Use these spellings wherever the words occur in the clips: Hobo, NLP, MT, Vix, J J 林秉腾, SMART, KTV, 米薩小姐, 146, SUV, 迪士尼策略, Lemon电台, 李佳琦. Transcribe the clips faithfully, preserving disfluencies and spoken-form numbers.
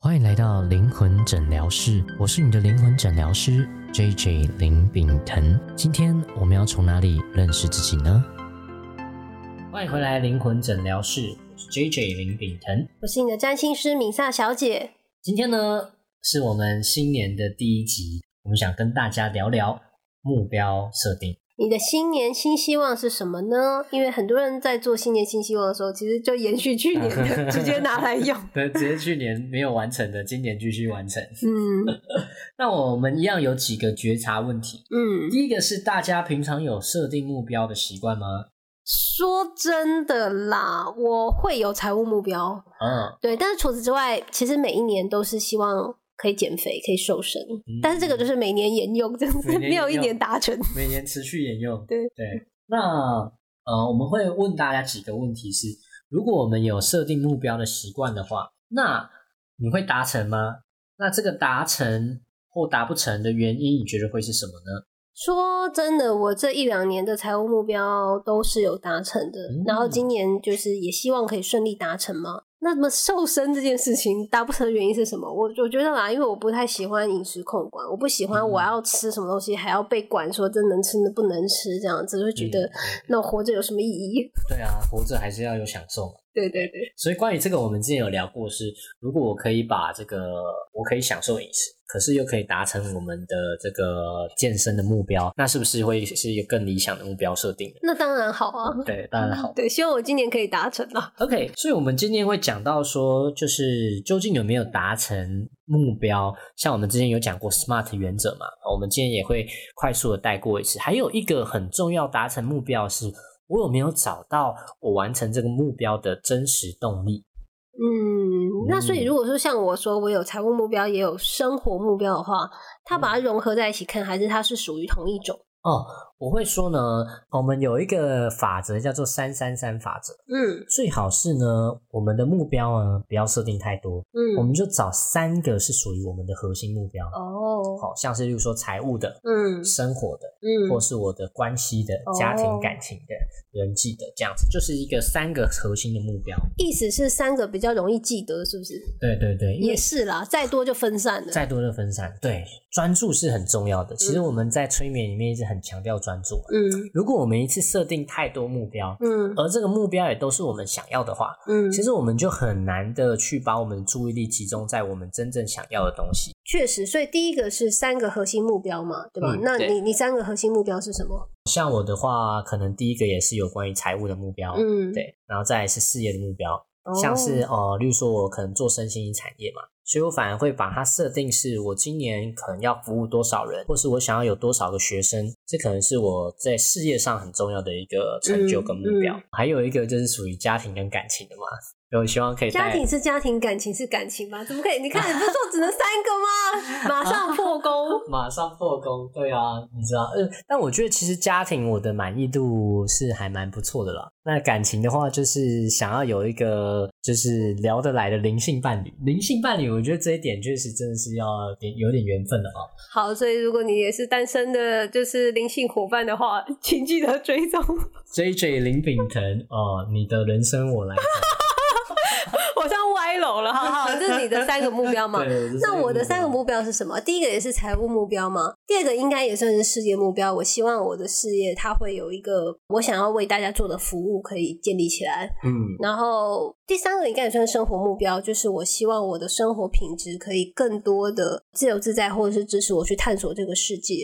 欢迎来到灵魂诊疗室，我是你的灵魂诊疗师 J J 林秉腾。今天我们要从哪里认识自己呢？欢迎回来灵魂诊疗室，我是 J J 林秉腾，我是你的占星师米萨小姐。今天呢是我们新年的第一集，我们想跟大家聊聊目标设定。你的新年新希望是什么呢？因为很多人在做新年新希望的时候，其实就延续去年的直接拿来用对，直接去年没有完成的今年继续完成。嗯，那我们一样有几个觉察问题。嗯，第一个是大家平常有设定目标的习惯吗？说真的啦，我会有财务目标。嗯，对，但是除此之外，其实每一年都是希望可以减肥，可以瘦身、嗯、但是这个就是每年沿用，真是没有一年达成，每年持续沿用对对。那呃，我们会问大家几个问题是，如果我们有设定目标的习惯的话，那你会达成吗？那这个达成或达不成的原因，你觉得会是什么呢？说真的，我这一两年的财务目标都是有达成的、嗯、然后今年就是也希望可以顺利达成嘛。那么瘦身这件事情达不成的原因是什么？我我觉得啦，因为我不太喜欢饮食控管，我不喜欢我要吃什么东西还要被管说这能吃不能吃，这样子会觉得那我活着有什么意义？对啊，活着还是要有享受嘛。对对对。所以关于这个，我们之前有聊过是，如果我可以把这个，我可以享受饮食，可是又可以达成我们的这个健身的目标，那是不是会是一个更理想的目标设定？那当然好啊。对，当然好。对，希望我今年可以达成啦。OK， 所以我们今天会讲。讲到说就是究竟有没有达成目标，像我们之前有讲过 SMART 原则嘛，我们今天也会快速的带过一次。还有一个很重要达成目标是，我有没有找到我完成这个目标的真实动力。嗯，那所以如果说像我说我有财务目标也有生活目标的话，它把它融合在一起看，还是它是属于同一种？哦，我会说呢，我们有一个法则叫做三三三法则。嗯，最好是呢，我们的目标呢不要设定太多。嗯，我们就找三个是属于我们的核心目标。哦，好、哦、像是例如说财务的，嗯，生活的，嗯，或是我的关系的、哦、家庭感情的、人际的，这样子就是一个三个核心的目标。意思是三个比较容易记得，是不是？对对对，也是啦，再多就分散了。再多就分散，对，专注是很重要的。其实我们在催眠里面一直很强调专注、啊、嗯，如果我们一次设定太多目标，嗯，而这个目标也都是我们想要的话，嗯，其实我们就很难的去把我们的注意力集中在我们真正想要的东西。确实，所以第一个是三个核心目标嘛，对吧？嗯、那你你三个核心目标是什么？像我的话，可能第一个也是有关于财务的目标，嗯，对，然后再来是事业的目标，哦、像是哦、呃，例如说我可能做身心灵产业嘛。所以我反而会把它设定是我今年可能要服务多少人，或是我想要有多少个学生，这可能是我在事业上很重要的一个成就跟目标、嗯嗯、还有一个就是属于家庭跟感情的嘛，我希望可以家庭是家庭，感情是感情吗？怎么可以？你看你不是说只能三个吗？马上破功、啊、马上破功，对啊，你知道、呃、但我觉得其实家庭我的满意度是还蛮不错的啦。那感情的话就是想要有一个就是聊得来的灵性伴侣，灵性伴侣我觉得这一点确实真的是要有点缘分的哦。好，所以如果你也是单身的就是灵性伙伴的话，请记得追踪 J J 林秉腾哦，你的人生我来我像歪楼了，好好，这是你的三个目标嘛？那我的三个目标是什么？第一个也是财务目标嘛，第二个应该也算是事业目标。我希望我的事业它会有一个我想要为大家做的服务可以建立起来。嗯，然后第三个应该也算是生活目标，就是我希望我的生活品质可以更多的自由自在，或者是支持我去探索这个世界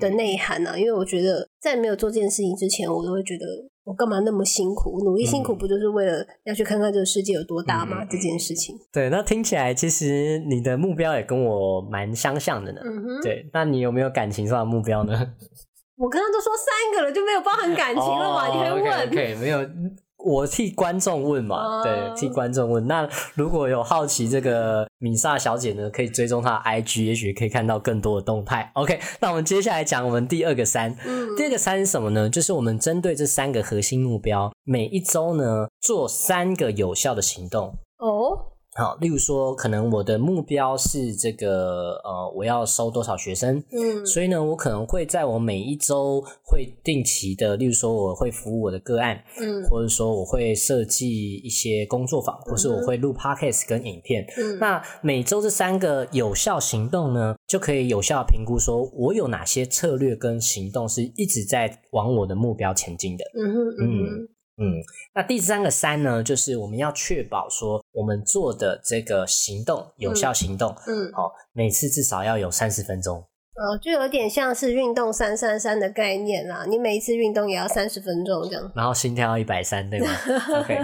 的内涵啊。因为我觉得在没有做这件事情之前，我都会觉得我干嘛那么辛苦，努力辛苦不就是为了要去看看这个世界有多大吗、嗯、这件事情。对，那听起来其实你的目标也跟我蛮相像的呢、嗯、对，那你有没有感情上的目标呢？我刚刚都说三个了，就没有包含感情了嘛、哦、你还问 okay, okay, 没有，我替观众问嘛、哦、对，替观众问。那如果有好奇这个米萨小姐呢，可以追踪她的 I G， 也许可以看到更多的动态。 OK， 那我们接下来讲我们第二个三、嗯、第二个三是什么呢？就是我们针对这三个核心目标，每一周呢做三个有效的行动。哦，好，例如说可能我的目标是这个呃我要收多少学生，嗯，所以呢我可能会在我每一周会定期的，例如说我会服务我的个案，嗯，或者说我会设计一些工作坊，嗯，或是我会录 podcast 跟影片，嗯，那每周这三个有效行动呢，就可以有效评估说我有哪些策略跟行动是一直在往我的目标前进的。嗯哼嗯哼嗯，那第三个三呢，就是我们要确保说我们做的这个行动有效行动，嗯，好，嗯哦，每次至少要有三十分钟，呃，就有点像是运动三三三的概念啦，你每一次运动也要三十分钟这样，然后心跳要一百三十，对吗？OK，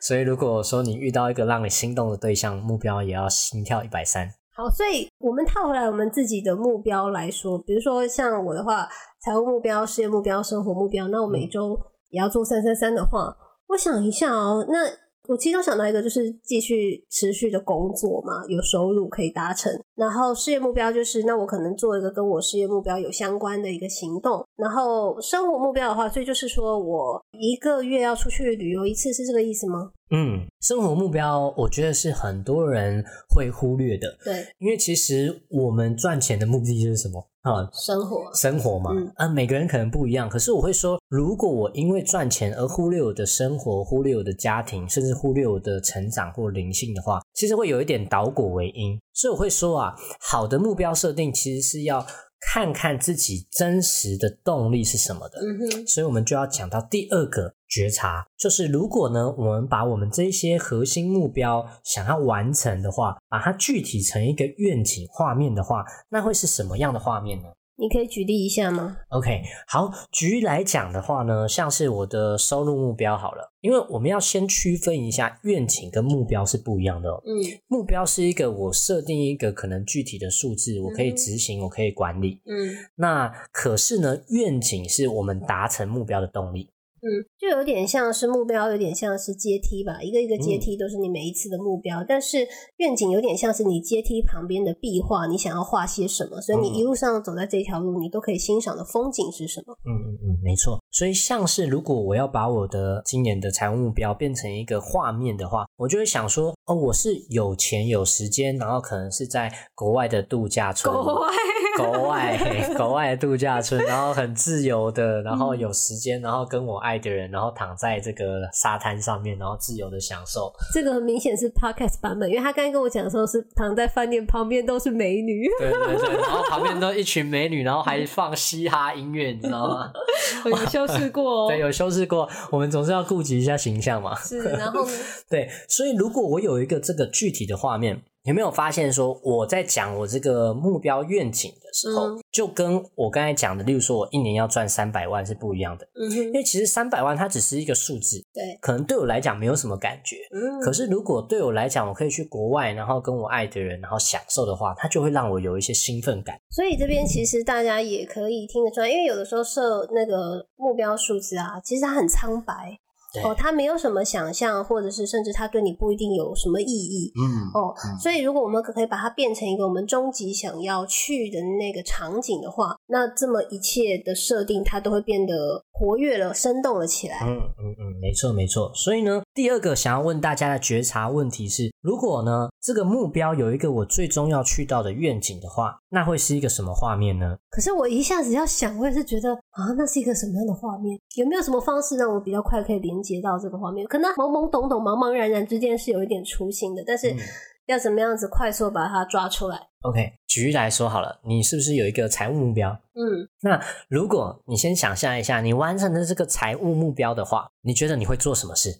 所以如果说你遇到一个让你心动的对象，目标也要心跳一百三十。好，所以我们套回来我们自己的目标来说，比如说像我的话，财务目标、事业目标、生活目标，那我每周也要做三三三的话，我想一下哦，那我其实都想到一个，就是继续持续的工作嘛，有收入可以达成，然后事业目标就是那我可能做一个跟我事业目标有相关的一个行动，然后生活目标的话，所以就是说我一个月要出去旅游一次，是这个意思吗？嗯，生活目标我觉得是很多人会忽略的，对，因为其实我们赚钱的目的就是什么啊，生活生活嘛，嗯，啊，每个人可能不一样，可是我会说，如果我因为赚钱而忽略我的生活，忽略我的家庭，甚至忽略我的成长或灵性的话，其实会有一点倒果为因，所以我会说啊，好的目标设定其实是要看看自己真实的动力是什么的，嗯，所以我们就要讲到第二个觉察，就是如果呢我们把我们这些核心目标想要完成的话，把它具体成一个愿景画面的话，那会是什么样的画面呢？你可以举例一下吗？ OK， 好，举例来讲的话呢，像是我的收入目标好了，因为我们要先区分一下愿景跟目标是不一样的哦。嗯，目标是一个我设定一个可能具体的数字，我可以执行，嗯，我可以管理，嗯，那可是呢愿景是我们达成目标的动力，嗯，就有点像是目标有点像是阶梯吧，一个一个阶梯都是你每一次的目标，嗯，但是愿景有点像是你阶梯旁边的壁画，你想要画些什么，所以你一路上走在这条路，你都可以欣赏的风景是什么。嗯嗯嗯，没错，所以像是如果我要把我的今年的财务目标变成一个画面的话，我就会想说哦，我是有钱有时间，然后可能是在国外的度假村，国外国外国外的度假村，然后很自由的，然后有时间，然后跟我爱的人，然后躺在这个沙滩上面，然后自由的享受。这个很明显是 podcast 版本，因为他刚刚跟我讲的时候是躺在饭店旁边都是美女，对对对，然后旁边都一群美女，然后还放嘻哈音乐，你知道吗？有修饰过哦，对，有修饰过，我们总是要顾及一下形象嘛。是，然后呢？对，所以如果我有一个这个具体的画面，有没有发现说我在讲我这个目标愿景的时候，嗯，就跟我刚才讲的例如说我一年要赚三百万是不一样的，嗯，因为其实三百万它只是一个数字，对，可能对我来讲没有什么感觉，嗯，可是如果对我来讲我可以去国外，然后跟我爱的人，然后享受的话，它就会让我有一些兴奋感。所以这边其实大家也可以听得出来，因为有的时候设那个目标数字啊，其实它很苍白哦，他没有什么想象，或者是甚至他对你不一定有什么意义，嗯，哦，嗯，所以如果我们可以把它变成一个我们终极想要去的那个场景的话，那这么一切的设定它都会变得活跃了，生动了起来。嗯嗯嗯，没错没错。所以呢第二个想要问大家的觉察问题是，如果呢这个目标有一个我最终要去到的愿景的话，那会是一个什么画面呢？可是我一下子要想，我也是觉得啊，那是一个什么样的画面，有没有什么方式让我比较快可以连接到这个画面，可能懵懵懂懂茫茫然然之间是有一点雏形的，但是要怎么样子快速把它抓出来。嗯，OK， 举例来说好了，你是不是有一个财务目标？嗯，那如果你先想象一下你完成了这个财务目标的话，你觉得你会做什么事？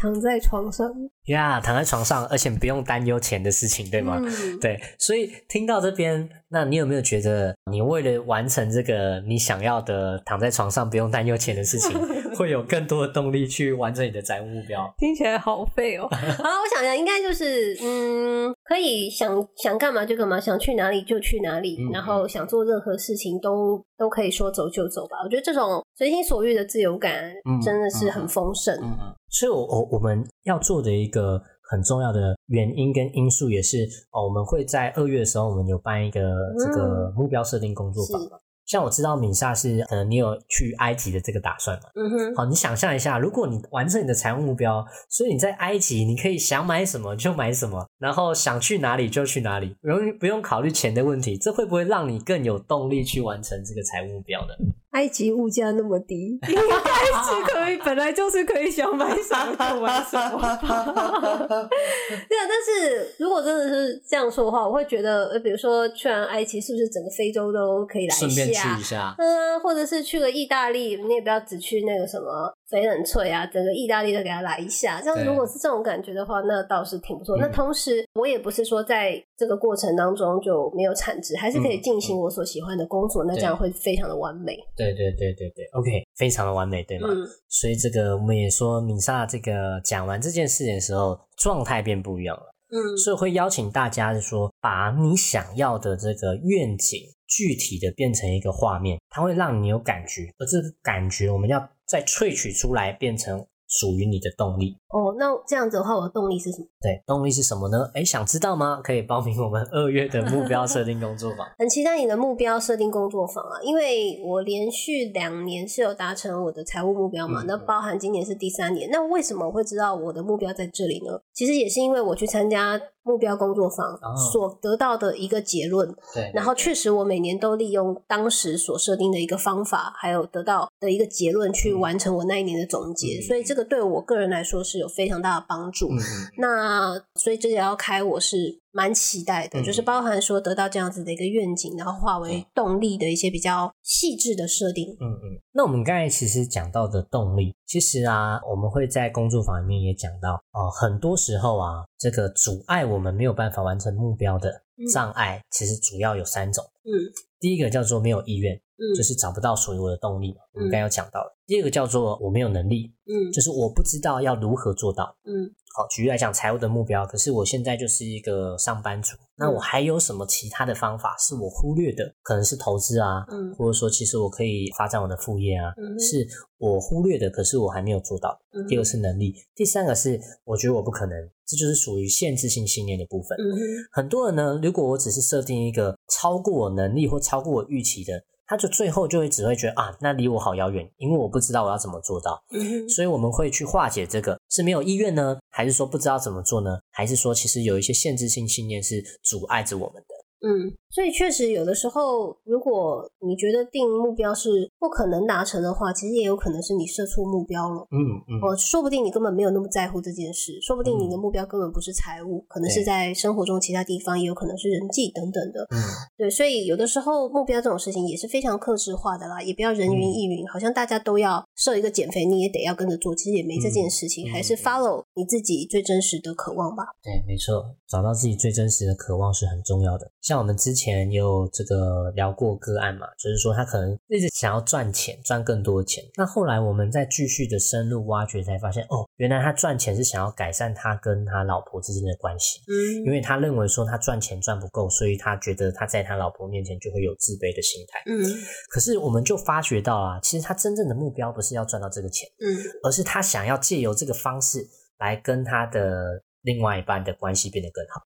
躺在床上呀，yeah， 躺在床上，而且不用担忧钱的事情，对吗？嗯，对，所以听到这边，那你有没有觉得你为了完成这个你想要的躺在床上不用担忧钱的事情会有更多的动力去完成你的财务目标？听起来好废哦。好，我想想应该就是嗯，可以想想干嘛就干嘛，想去哪里就去哪里，嗯，然后想做任何事情都都可以说走就走吧。我觉得这种随心所欲的自由感真的是很丰盛。嗯嗯嗯，所以我我我们要做的一个很重要的原因跟因素也是，哦，我们会在二月的时候我们有办一个这个目标设定工作坊，嗯，像我知道米萨是可能你有去埃及的这个打算嘛？嗯哼。好，你想象一下，如果你完成你的财务目标，所以你在埃及你可以想买什么就买什么，然后想去哪里就去哪里，不用考虑钱的问题，这会不会让你更有动力去完成这个财务目标呢？埃及物价那么低，应该是可以，本来就是可以想买什么就买什么。对啊，但是如果真的是这样说的话，我会觉得，呃，比如说去完埃及，是不是整个非洲都可以来一下？顺便去一下，嗯，或者是去个意大利，你也不要只去那个什么翡冷翠啊，整个意大利都给它来一下。这样如果是这种感觉的话，那倒是挺不错。嗯、那同时，我也不是说在这个过程当中就没有产值，还是可以进行我所喜欢的工作。嗯、那这样会非常的完美。对对对对对 ，OK， 非常的完美，对吗？嗯、所以这个我们也说，米萨这个讲完这件事情的时候，状态变不一样了。嗯，所以会邀请大家是说，把你想要的这个愿景具体的变成一个画面，它会让你有感觉，而这个感觉我们要再萃取出来，变成属于你的动力。哦，那这样子的话，我的动力是什么？对，动力是什么呢？诶，想知道吗？可以报名我们二月的目标设定工作坊。很期待你的目标设定工作坊啊，因为我连续两年是有达成我的财务目标嘛，嗯嗯，那包含今年是第三年。那为什么我会知道我的目标在这里呢？其实也是因为我去参加目标工作坊所得到的一个结论，哦、对，然后确实我每年都利用当时所设定的一个方法还有得到的一个结论去完成我那一年的总结，嗯、所以这个对我个人来说是有非常大的帮助，嗯、那所以这也要开我是蛮期待的，嗯、就是包含说得到这样子的一个愿景，然后化为动力的一些比较细致的设定。嗯嗯，那我们刚才其实讲到的动力，其实啊我们会在工作坊里面也讲到，呃、很多时候啊这个阻碍我们没有办法完成目标的障碍，嗯、其实主要有三种。嗯，第一个叫做没有意愿，嗯、就是找不到属于我的动力，我们刚才有讲到了。第二个叫做我没有能力，嗯，就是我不知道要如何做到。嗯，好，举例来讲，财务的目标，可是我现在就是一个上班族，那我还有什么其他的方法是我忽略的？可能是投资啊，嗯、或者说其实我可以发展我的副业啊，嗯、是我忽略的，可是我还没有做到。嗯、第二个是能力，第三个是我觉得我不可能，这就是属于限制性信念的部分。嗯、很多人呢，如果我只是设定一个超过我能力或超过我预期的，他就最后就会只会觉得啊，那离我好遥远，因为我不知道我要怎么做到。嗯、所以我们会去化解这个是没有意愿呢，还是说不知道怎么做呢，还是说其实有一些限制性信念是阻碍着我们的。嗯，所以确实有的时候如果你觉得定目标是不可能达成的话，其实也有可能是你设错目标了。嗯嗯，哦，说不定你根本没有那么在乎这件事，说不定你的目标根本不是财务，嗯、可能是在生活中其他地方，也有可能是人际等等的。嗯，对，所以有的时候目标这种事情也是非常客制化的啦，也不要人云亦云，嗯、好像大家都要设一个减肥你也得要跟着做，其实也没这件事情，嗯、还是 follow 你自己最真实的渴望吧。对，没错，找到自己最真实的渴望是很重要的。像我们之前也有这个聊过个案嘛，就是说他可能一直想要赚钱，赚更多钱，那后来我们再继续的深入挖掘才发现，哦，原来他赚钱是想要改善他跟他老婆之间的关系。嗯，因为他认为说他赚钱赚不够，所以他觉得他在他老婆面前就会有自卑的心态。嗯，可是我们就发觉到啊，其实他真正的目标不是要赚到这个钱，嗯，而是他想要借由这个方式来跟他的另外一半的关系变得更好。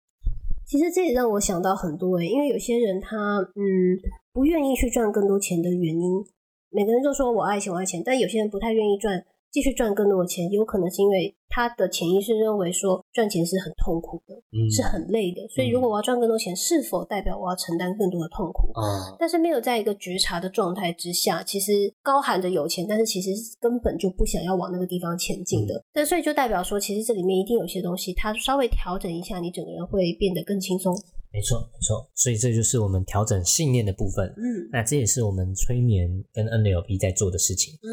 其实这也让我想到很多，欸、因为有些人他嗯不愿意去赚更多钱的原因，每个人都说我爱钱我爱钱，但有些人不太愿意赚继续赚更多的钱，有可能是因为他的潜意识认为说赚钱是很痛苦的，嗯、是很累的，所以如果我要赚更多钱，嗯、是否代表我要承担更多的痛苦？嗯、但是没有在一个觉察的状态之下，其实高喊着有钱，但是其实根本就不想要往那个地方前进的。那，嗯、所以就代表说，其实这里面一定有些东西，它稍微调整一下，你整个人会变得更轻松。没错没错，所以这就是我们调整信念的部分。嗯，那这也是我们催眠跟 N L P 在做的事情。嗯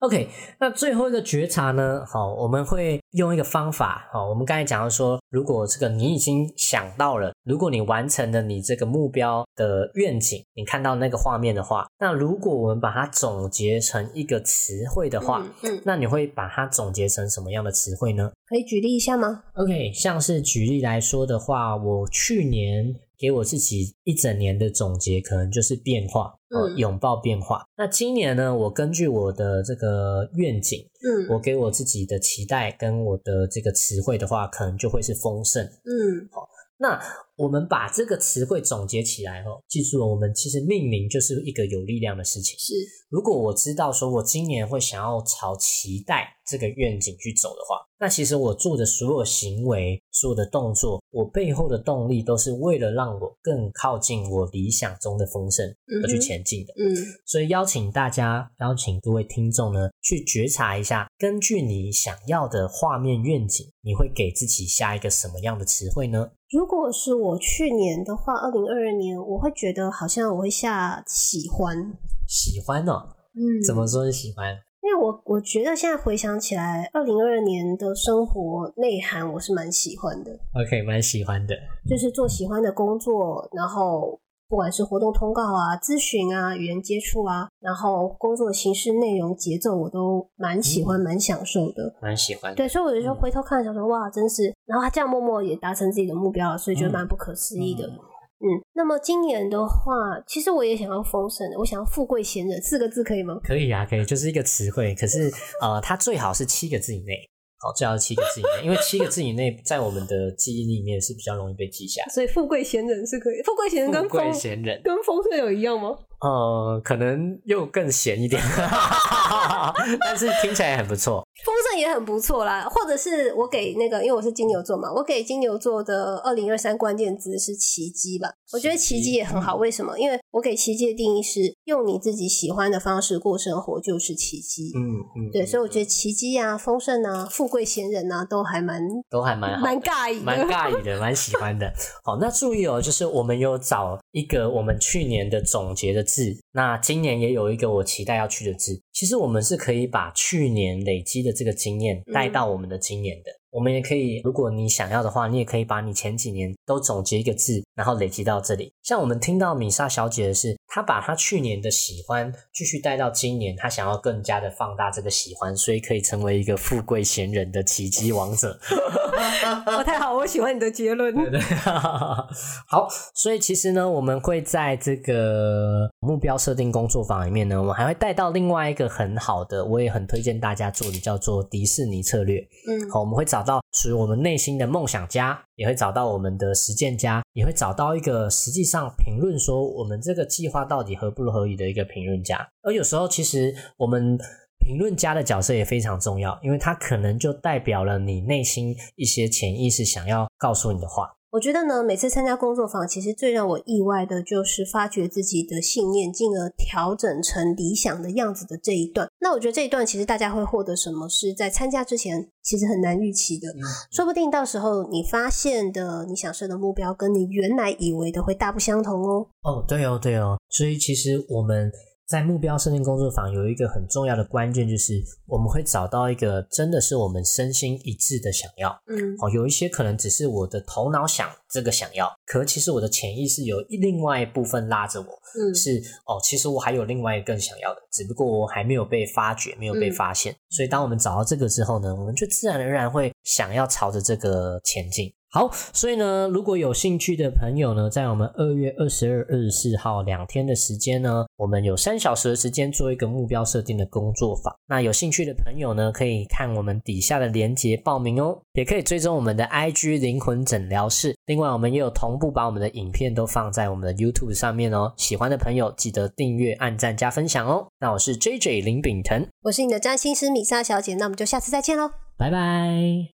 OK， 那最后一个觉察呢，好，我们会用一个方法。好，我们刚才讲到说，如果这个你已经想到了，如果你完成了你这个目标的愿景，你看到那个画面的话，那如果我们把它总结成一个词汇的话，嗯嗯、那你会把它总结成什么样的词汇呢？可以举例一下吗？ OK， 像是举例来说的话，我去年给我自己一整年的总结可能就是变化，呃、拥抱变化。那今年呢，我根据我的这个愿景，嗯，我给我自己的期待跟我的这个词汇的话，可能就会是丰盛。嗯，那我们把这个词汇总结起来后，记住了，我们其实命名就是一个有力量的事情。是，如果我知道说我今年会想要朝期待这个愿景去走的话，那其实我做的所有行为，所有的动作，我背后的动力都是为了让我更靠近我理想中的丰盛而去前进的。嗯，所以邀请大家，邀请各位听众呢，去觉察一下，根据你想要的画面愿景，你会给自己下一个什么样的词汇呢？如果是我去年的话，二零二二年我会觉得好像我会下喜欢。喜欢哦？嗯，怎么说是喜欢？因为我我觉得现在回想起来，二零二二年的生活内涵我是蛮喜欢的。 OK， 蛮喜欢的，就是做喜欢的工作，然后不管是活动通告啊、咨询啊、与人接触啊，然后工作的形式、内容、节奏，我都蛮喜欢、嗯、蛮享受的，蛮喜欢的。对，所以我有时候回头看，想说、嗯、哇，真是，然后他这样默默也达成自己的目标了，所以觉得蛮不可思议的。嗯嗯嗯，那么今年的话，其实我也想要丰盛，我想要富贵闲人，四个字可以吗？可以啊，可以，就是一个词汇，可是呃，它最好是七个字以内。好，最好是七个字以内，因为七个字以内在我们的记忆里面是比较容易被记下。所以富贵闲人是可以，富贵闲人跟丰盛跟丰盛有一样吗？呃，可能又更闲一点，但是听起来很不错。丰盛也很不错啦，或者是我给那个，因为我是金牛座嘛，我给金牛座的二零二三关键字是奇迹吧。我觉得奇迹也很好，为什么？因为我给奇迹的定义是用你自己喜欢的方式过生活就是奇迹。嗯嗯，对，所以我觉得奇迹啊、丰盛啊、富贵闲人啊，都还蛮都还蛮蛮尬意的，蛮尬意的，蛮喜欢的。好，那注意哦，就是我们有找一个我们去年的总结的字，那今年也有一个我期待要去的字。其实我们是可以把去年累积的这个经验带到我们的今年的、嗯、我们也可以，如果你想要的话，你也可以把你前几年都总结一个字，然后累积到这里。像我们听到米莎小姐的是，她把她去年的喜欢继续带到今年，她想要更加的放大这个喜欢，所以可以成为一个富贵闲人的奇迹王者。我、哦、太好，我喜欢你的结论。对对，好，所以其实呢，我们会在这个目标设定工作坊里面呢，我还会带到另外一个很好的，我也很推荐大家做的，叫做迪士尼策略。嗯，好，我们会找到属于我们内心的梦想家，也会找到我们的实践家，也会找到一个实际上评论说我们这个计划到底合不合理的一个评论家。而有时候其实我们评论家的角色也非常重要，因为他可能就代表了你内心一些潜意识想要告诉你的话。我觉得呢，每次参加工作坊，其实最让我意外的就是发掘自己的信念，进而调整成理想的样子的这一段。那我觉得这一段其实大家会获得什么，是在参加之前其实很难预期的、嗯、说不定到时候你发现的你想设的目标跟你原来以为的会大不相同哦。哦，对哦对哦，所以其实我们在目标设定工作坊有一个很重要的关键，就是我们会找到一个真的是我们身心一致的想要。嗯，好，有一些可能只是我的头脑想这个想要，可其实我的潜意识有另外一部分拉着我、嗯、是哦，其实我还有另外一个更想要的，只不过我还没有被发觉，没有被发现、嗯、所以当我们找到这个之后呢，我们就自然而然会想要朝着这个前进。好，所以呢，如果有兴趣的朋友呢，在我们二月二十二、二十四号两天的时间呢，我们有三小时的时间做一个目标设定的工作坊。那有兴趣的朋友呢，可以看我们底下的连结报名哦，也可以追踪我们的 I G 灵魂诊疗室。另外我们也有同步把我们的影片都放在我们的 YouTube 上面哦，喜欢的朋友记得订阅、按赞、加分享哦。那我是 J J 林秉腾，我是你的占星师米莎小姐，那我们就下次再见咯，拜拜。